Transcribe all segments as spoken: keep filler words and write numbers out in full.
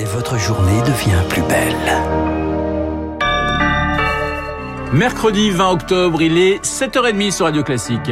Et votre journée devient plus belle. Mercredi vingt octobre, il est sept heures trente sur Radio Classique.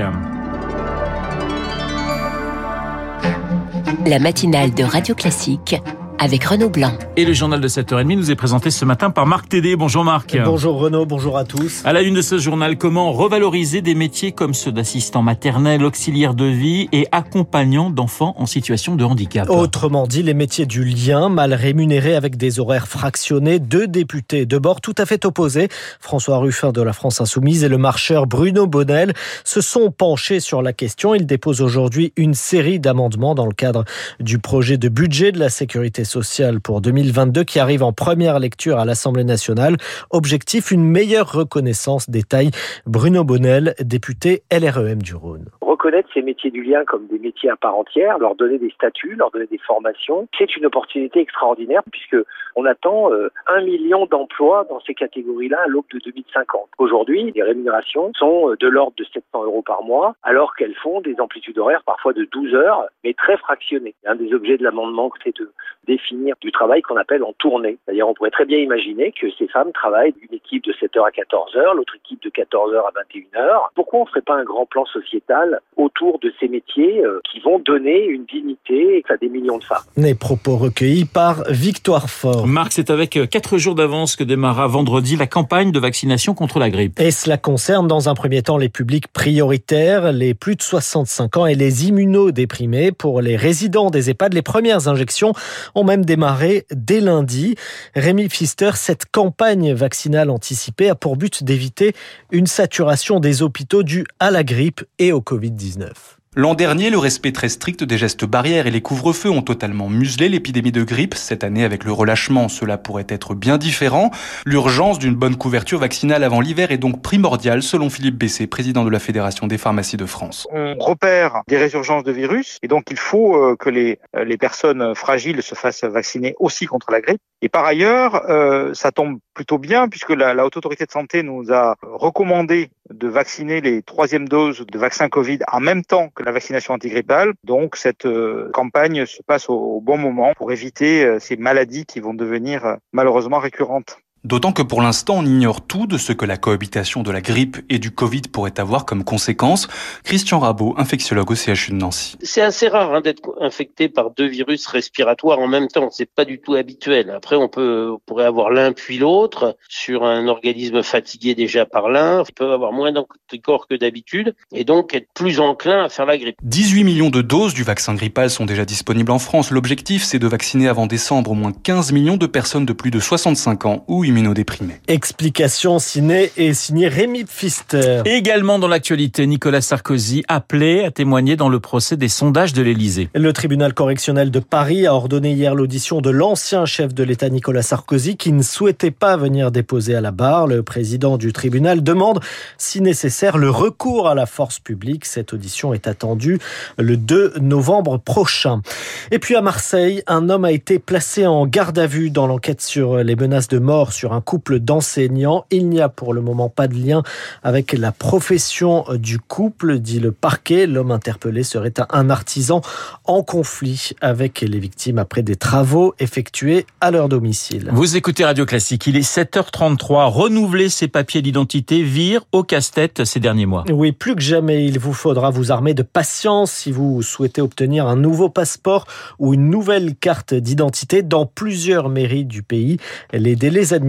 La matinale de Radio Classique avec Renaud Blanc. Et le journal de sept heures trente nous est présenté ce matin par Marc Tédé. Bonjour Marc. Bonjour Renaud, bonjour à tous. À la une de ce journal, comment revaloriser des métiers comme ceux d'assistant maternel, auxiliaire de vie et accompagnant d'enfants en situation de handicap. Autrement dit, les métiers du lien, mal rémunérés avec des horaires fractionnés, deux députés de bord tout à fait opposés, François Ruffin de la France Insoumise et le marcheur Bruno Bonnel, se sont penchés sur la question. Ils déposent aujourd'hui une série d'amendements dans le cadre du projet de budget de la sécurité sociale pour deux mille vingt-deux qui arrive en première lecture à l'Assemblée nationale. Objectif, une meilleure reconnaissance, détaille Bruno Bonnel, député L R E M du Rhône. Reconnaître ces métiers du lien comme des métiers à part entière, leur donner des statuts, leur donner des formations, c'est une opportunité extraordinaire puisque on attend un million d'emplois dans ces catégories-là à l'aube de deux mille cinquante. Aujourd'hui, les rémunérations sont de l'ordre de sept cents euros par mois, alors qu'elles font des amplitudes horaires parfois de douze heures, mais très fractionnées. Un des objets de l'amendement, c'est de définir du travail qu'on appelle en tournée. C'est-à-dire, on pourrait très bien imaginer que ces femmes travaillent d'une équipe de sept heures à quatorze heures, l'autre équipe de quatorze heures à vingt et une heures. Pourquoi on ne ferait pas un grand plan sociétal autour de ces métiers qui vont donner une dignité à des millions de femmes? Les propos recueillis par Victoire Fort. Marc, c'est avec quatre jours d'avance que démarra vendredi la campagne de vaccination contre la grippe. Et cela concerne dans un premier temps les publics prioritaires, les plus de soixante-cinq ans et les immunodéprimés. Pour les résidents des EHPAD, les premières injections ont même démarré dès lundi. Rémi Pfister, cette campagne vaccinale anticipée a pour but d'éviter une saturation des hôpitaux due à la grippe et au covid dix-neuf. L'an dernier, le respect très strict des gestes barrières et les couvre-feux ont totalement muselé l'épidémie de grippe. Cette année, avec le relâchement, cela pourrait être bien différent. L'urgence d'une bonne couverture vaccinale avant l'hiver est donc primordiale, selon Philippe Besset, président de la Fédération des pharmacies de France. On repère des résurgences de virus et donc il faut que les, les personnes fragiles se fassent vacciner aussi contre la grippe. Et par ailleurs, euh, ça tombe plutôt bien puisque la, la Haute Autorité de Santé nous a recommandé de vacciner les troisièmes doses de vaccin Covid en même temps que la vaccination antigrippale. Donc cette euh, campagne se passe au, au bon moment pour éviter euh, ces maladies qui vont devenir euh, malheureusement récurrentes. D'autant que pour l'instant, on ignore tout de ce que la cohabitation de la grippe et du Covid pourrait avoir comme conséquence. Christian Rabot, infectiologue au C H U de Nancy. C'est assez rare hein, d'être infecté par deux virus respiratoires en même temps. C'est pas du tout habituel. Après, on peut, on pourrait avoir l'un puis l'autre sur un organisme fatigué déjà par l'un. Ils peuvent avoir moins d'anticorps que d'habitude et donc être plus enclin à faire la grippe. dix-huit millions de doses du vaccin grippal sont déjà disponibles en France. L'objectif, c'est de vacciner avant décembre au moins quinze millions de personnes de plus de soixante-cinq ans ou immunodéprimés. Explication ciné et signé Rémi Pfister. Également dans l'actualité, Nicolas Sarkozy appelé à témoigner dans le procès des sondages de l'Élysée. Le tribunal correctionnel de Paris a ordonné hier l'audition de l'ancien chef de l'État Nicolas Sarkozy qui ne souhaitait pas venir déposer à la barre. Le président du tribunal demande, si nécessaire, le recours à la force publique. Cette audition est attendue le deux novembre prochain. Et puis à Marseille, un homme a été placé en garde à vue dans l'enquête sur les menaces de mort sur un couple d'enseignants. Il n'y a pour le moment pas de lien avec la profession du couple, dit le parquet. L'homme interpellé serait un artisan en conflit avec les victimes après des travaux effectués à leur domicile. Vous écoutez Radio Classique, il est sept heures trente-trois. Renouveler ses papiers d'identité vire au casse-tête ces derniers mois. Oui, plus que jamais, il vous faudra vous armer de patience si vous souhaitez obtenir un nouveau passeport ou une nouvelle carte d'identité. Dans plusieurs mairies du pays, les délais administratif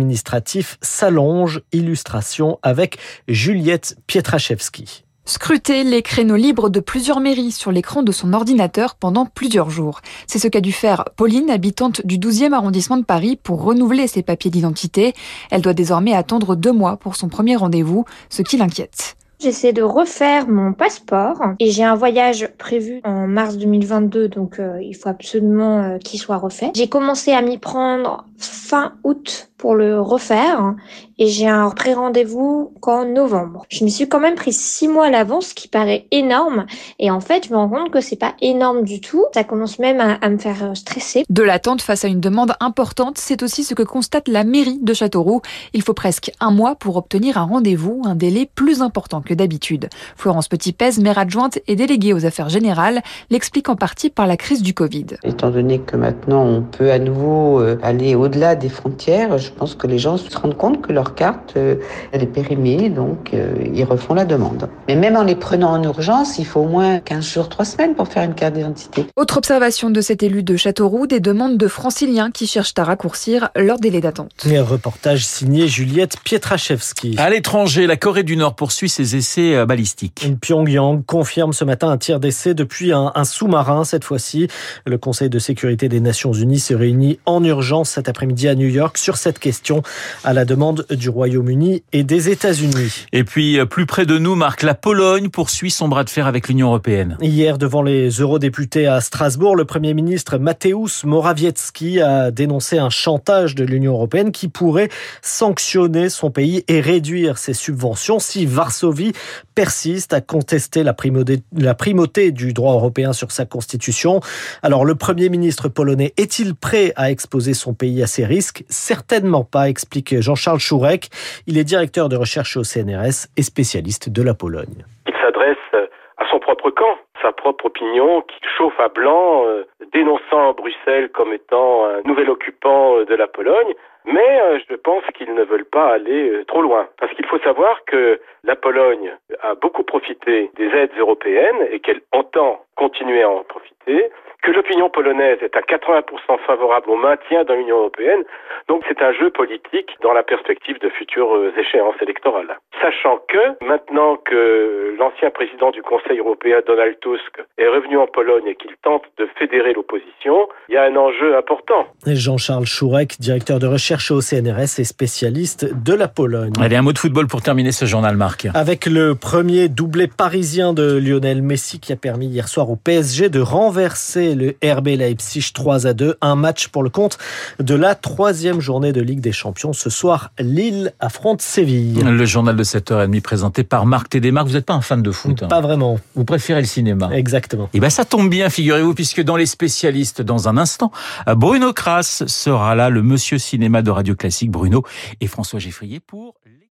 s'allonge. Illustration avec Juliette Pietraszewski. Scruter les créneaux libres de plusieurs mairies sur l'écran de son ordinateur pendant plusieurs jours. C'est ce qu'a dû faire Pauline, habitante du douzième arrondissement de Paris, pour renouveler ses papiers d'identité. Elle doit désormais attendre deux mois pour son premier rendez-vous, ce qui l'inquiète. J'essaie de refaire mon passeport et j'ai un voyage prévu en mars deux mille vingt-deux, donc euh, il faut absolument euh, qu'il soit refait. J'ai commencé à m'y prendre fin août pour le refaire et j'ai un pré-rendez-vous qu'en novembre. Je m'y suis quand même pris six mois à l'avance, ce qui paraît énorme. Et en fait, je me rends compte que c'est pas énorme du tout. Ça commence même à, à me faire stresser. De l'attente face à une demande importante, c'est aussi ce que constate la mairie de Châteauroux. Il faut presque un mois pour obtenir un rendez-vous, un délai plus important que d'habitude. Florence Petit-Pèze, maire adjointe et déléguée aux affaires générales, l'explique en partie par la crise du Covid. Étant donné que maintenant on peut à nouveau aller au-delà des frontières, je pense que les gens se rendent compte que leur carte, elle est périmée, donc ils refont la demande. Mais même en les prenant en urgence, il faut au moins quinze jours, trois semaines pour faire une carte d'identité. Autre observation de cet élu de Châteauroux, des demandes de franciliens qui cherchent à raccourcir leur délai d'attente. Et un reportage signé Juliette Pietraszewski. À l'étranger, la Corée du Nord poursuit ses essais balistiques. Une Pyongyang confirme ce matin un tir d'essai depuis un, un sous-marin cette fois-ci. Le Conseil de Sécurité des Nations Unies se réunit en urgence cet après-midi à New York sur cette question à la demande du Royaume-Uni et des États-Unis. Et puis, plus près de nous, Marc, la Pologne poursuit son bras de fer avec l'Union européenne. Hier, devant les eurodéputés à Strasbourg, le Premier ministre Mateusz Morawiecki a dénoncé un chantage de l'Union européenne qui pourrait sanctionner son pays et réduire ses subventions si Varsovie persiste à contester la primauté, la primauté du droit européen sur sa constitution. Alors, le Premier ministre polonais est-il prêt à exposer son pays à ces risques ? Certainement pas, explique Jean-Charles Chourek. Il est directeur de recherche au C N R S et spécialiste de la Pologne. Il s'adresse à son propre camp, sa propre opinion qui chauffe à blanc, euh, dénonçant Bruxelles comme étant un nouvel occupant de la Pologne. Mais euh, je pense qu'ils ne veulent pas aller euh, trop loin. Parce qu'il faut savoir que la Pologne a beaucoup profité des aides européennes et qu'elle entend continuer à en profiter, que l'opinion polonaise est à quatre-vingts pour cent favorable au maintien dans l'Union européenne. Donc c'est un jeu politique dans la perspective de futures euh, échéances électorales. Sachant que maintenant que l'ancien président du Conseil européen, Donald Tusk, est revenu en Pologne et qu'il tente de fédérer l'opposition, il y a un enjeu important. Et Jean-Charles Chourek, directeur de recherche au C N R S et spécialiste de la Pologne. Allez, un mot de football pour terminer ce journal, Marc. Avec le premier doublé parisien de Lionel Messi qui a permis hier soir au P S G de renverser le R B Leipzig trois à deux. Un match pour le compte de la troisième journée de Ligue des Champions. Ce soir, Lille affronte Séville. Le journal de sept heures trente présenté par Marc Tédé. Marc, vous n'êtes pas un fan de foot, hein ? Pas vraiment. Vous préférez le cinéma ? Exactement. Et bien ça tombe bien, figurez-vous, puisque dans les spécialistes, dans un instant, Bruno Kras sera là, le monsieur cinéma de Radio Classique. Bruno et François Geffrier pour...